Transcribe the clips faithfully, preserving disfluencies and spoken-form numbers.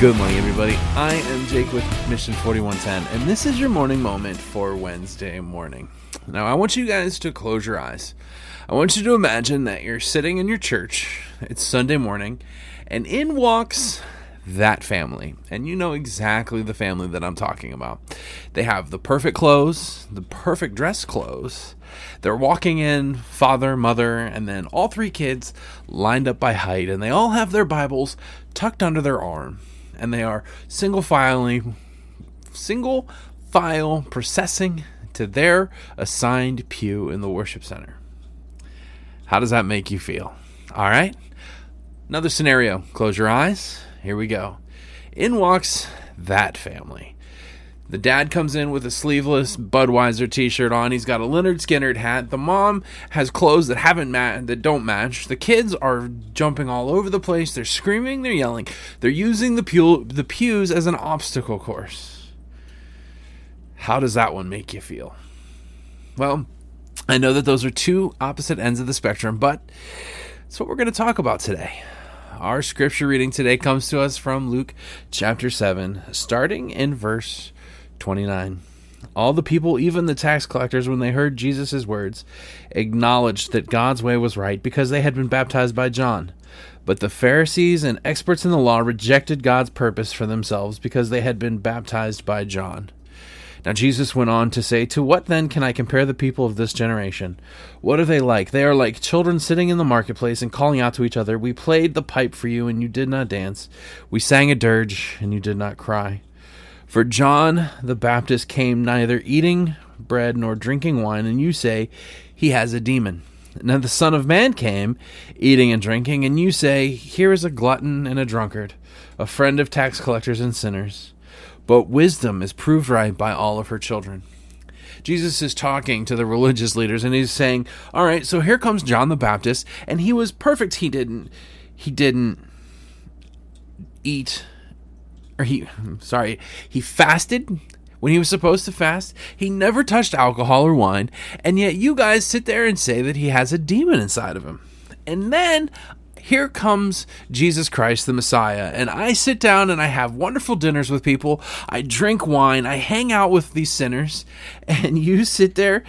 Good morning, everybody. I am Jake with Mission forty-one ten, and this is your morning moment for Wednesday morning. Now, I want you guys to close your eyes. I want you to imagine that you're sitting in your church. It's Sunday morning, and in walks that family. And you know exactly the family that I'm talking about. They have the perfect clothes, the perfect dress clothes. They're walking in, father, mother, and then all three kids lined up by height, and they all have their Bibles tucked under their arm. And they are single filing, single file processing to their assigned pew in the worship center. How does that make you feel? All right. Another scenario. Close your eyes. Here we go. In walks that family. The dad comes in with a sleeveless Budweiser t-shirt on. He's got a Leonard Skinner hat. The mom has clothes that haven't ma- that don't match. The kids are jumping all over the place. They're screaming. They're yelling. They're using the pew- the pews as an obstacle course. How does that one make you feel? Well, I know that those are two opposite ends of the spectrum, but that's what we're going to talk about today. Our scripture reading today comes to us from Luke chapter seven, starting in verse twenty-nine. All the people, even the tax collectors, when they heard Jesus' words, acknowledged that God's way was right because they had been baptized by John. But the Pharisees and experts in the law rejected God's purpose for themselves because they had been baptized by John. Now Jesus went on to say, "To what then can I compare the people of this generation? What are they like? They are like children sitting in the marketplace and calling out to each other, 'We played the pipe for you, and you did not dance. We sang a dirge, and you did not cry.' For John the Baptist came neither eating bread nor drinking wine, and you say, 'He has a demon.' Now the Son of Man came eating and drinking, and you say, 'Here is a glutton and a drunkard, a friend of tax collectors and sinners.' But wisdom is proved right by all of her children." Jesus is talking to the religious leaders, and he's saying, all right, so here comes John the Baptist, and he was perfect. He didn't, he didn't eat Or he, sorry, he fasted when he was supposed to fast. He never touched alcohol or wine. And yet you guys sit there and say that he has a demon inside of him. And then here comes Jesus Christ, the Messiah. And I sit down and I have wonderful dinners with people. I drink wine. I hang out with these sinners. And you sit there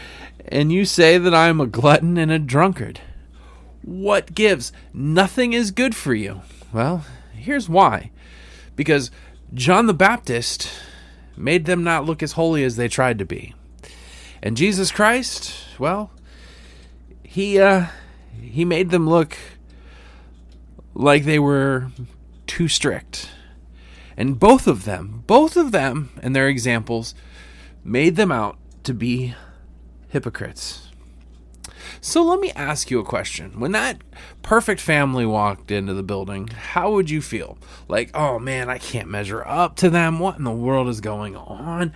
and you say that I'm a glutton and a drunkard. What gives? Nothing is good for you. Well, here's why. Because John the Baptist made them not look as holy as they tried to be. And Jesus Christ, well, he uh, he made them look like they were too strict. And both of them, both of them and their examples made them out to be hypocrites. So let me ask you a question. When that perfect family walked into the building, how would you feel? Like, oh man, I can't measure up to them. What in the world is going on?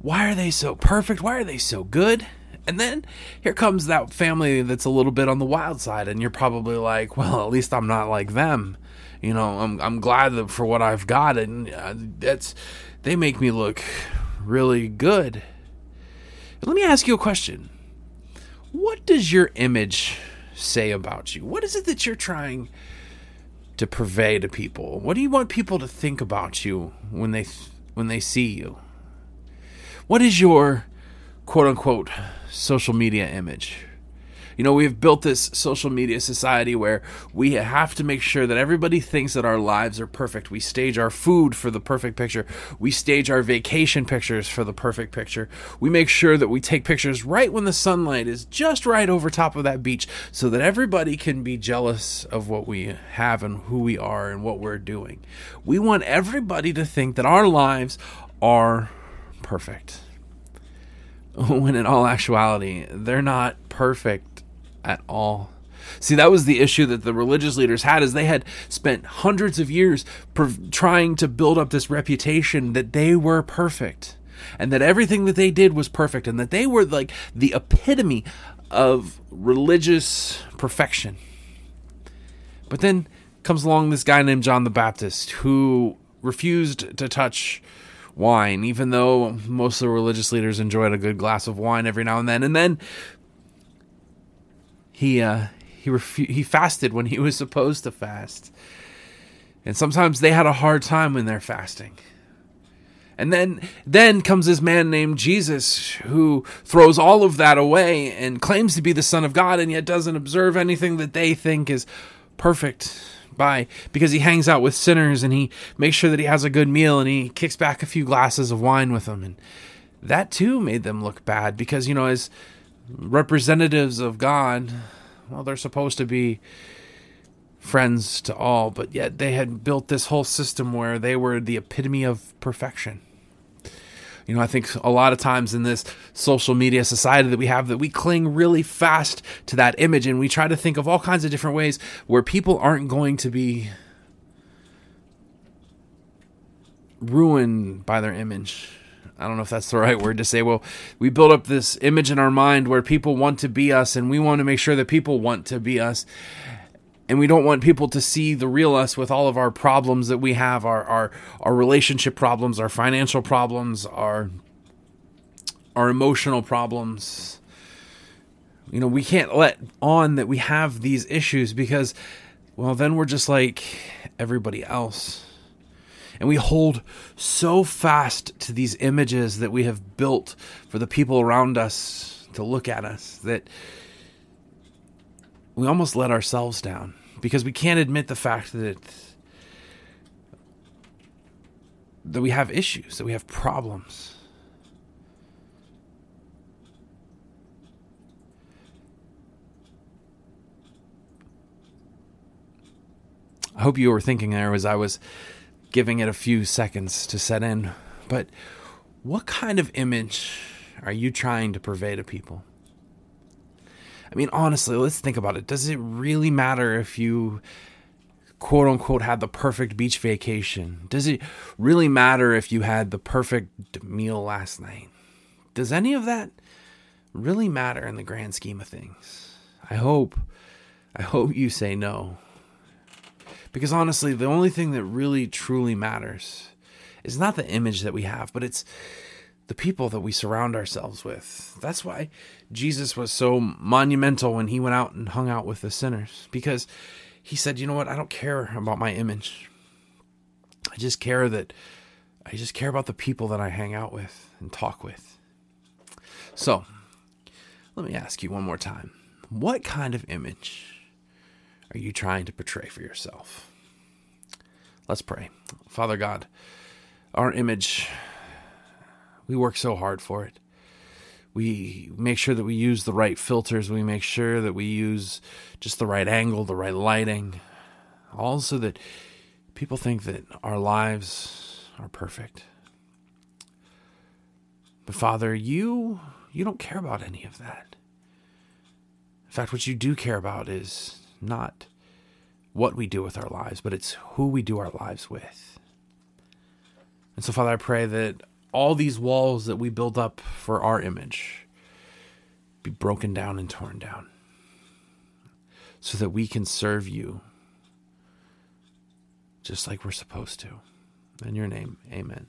Why are they so perfect? Why are they so good? And then here comes that family that's a little bit on the wild side, and you're probably like, well, at least I'm not like them. You know, I'm I'm glad that for what I've got, and uh, that's they make me look really good. Let me ask you a question. What does your image say about you? What is it that you're trying to purvey to people? What do you want people to think about you when they when they see you? What is your quote-unquote social media image? You know, we've built this social media society where we have to make sure that everybody thinks that our lives are perfect. We stage our food for the perfect picture. We stage our vacation pictures for the perfect picture. We make sure that we take pictures right when the sunlight is just right over top of that beach so that everybody can be jealous of what we have and who we are and what we're doing. We want everybody to think that our lives are perfect, when in all actuality, they're not perfect at all. See, that was the issue that the religious leaders had, is they had spent hundreds of years per- trying to build up this reputation that they were perfect and that everything that they did was perfect and that they were like the epitome of religious perfection. But then comes along this guy named John the Baptist who refused to touch wine, even though most of the religious leaders enjoyed a good glass of wine every now and then. And then he uh, he refu- he fasted when he was supposed to fast. And sometimes they had a hard time when they're fasting. And then, then comes this man named Jesus who throws all of that away and claims to be the Son of God and yet doesn't observe anything that they think is perfect by because he hangs out with sinners and he makes sure that he has a good meal and he kicks back a few glasses of wine with them. And that too made them look bad because, you know, as representatives of God, well, they're supposed to be friends to all, but yet they had built this whole system where they were the epitome of perfection. You know, I think a lot of times in this social media society that we have, that we cling really fast to that image, and we try to think of all kinds of different ways where people aren't going to be ruined by their image. I don't know if that's the right word to say. Well, we build up this image in our mind where people want to be us, and we want to make sure that people want to be us. And we don't want people to see the real us with all of our problems that we have, our our, our relationship problems, our financial problems, our, our emotional problems. You know, we can't let on that we have these issues because, well, then we're just like everybody else. And we hold so fast to these images that we have built for the people around us to look at us that we almost let ourselves down. Because we can't admit the fact that that we have issues, that we have problems. I hope you were thinking there as I was giving it a few seconds to set in. But what kind of image are you trying to purvey to people? I mean, honestly, let's think about it. Does it really matter if you, quote unquote, had the perfect beach vacation? Does it really matter if you had the perfect meal last night? Does any of that really matter in the grand scheme of things? I hope, I hope you say no. Because honestly, the only thing that really truly matters is not the image that we have, but it's the people that we surround ourselves with. That's why Jesus was so monumental when he went out and hung out with the sinners, because he said, you know what? I don't care about my image. I just care that I just care about the people that I hang out with and talk with. So let me ask you one more time. What kind of image are you trying to portray for yourself? Let's pray. Father God, our image, we work so hard for it. We make sure that we use the right filters. We make sure that we use just the right angle, the right lighting. All so that people think that our lives are perfect. But Father, you, you don't care about any of that. In fact, what you do care about is not what we do with our lives, but it's who we do our lives with. And so, Father, I pray that all these walls that we build up for our image be broken down and torn down so that we can serve you just like we're supposed to. In your name, amen.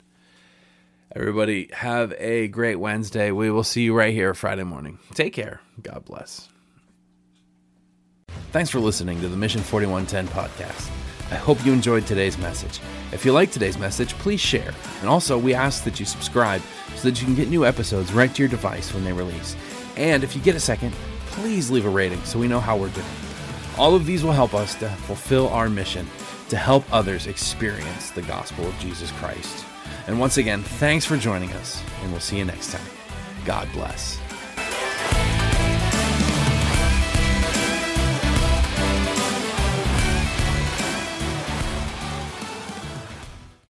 Everybody, have a great Wednesday. We will see you right here Friday morning. Take care. God bless. Thanks for listening to the Mission forty-one ten podcast. I hope you enjoyed today's message. If you like today's message, please share. And also, we ask that you subscribe so that you can get new episodes right to your device when they release. And if you get a second, please leave a rating so we know how we're doing. All of these will help us to fulfill our mission to help others experience the gospel of Jesus Christ. And once again, thanks for joining us, and we'll see you next time. God bless.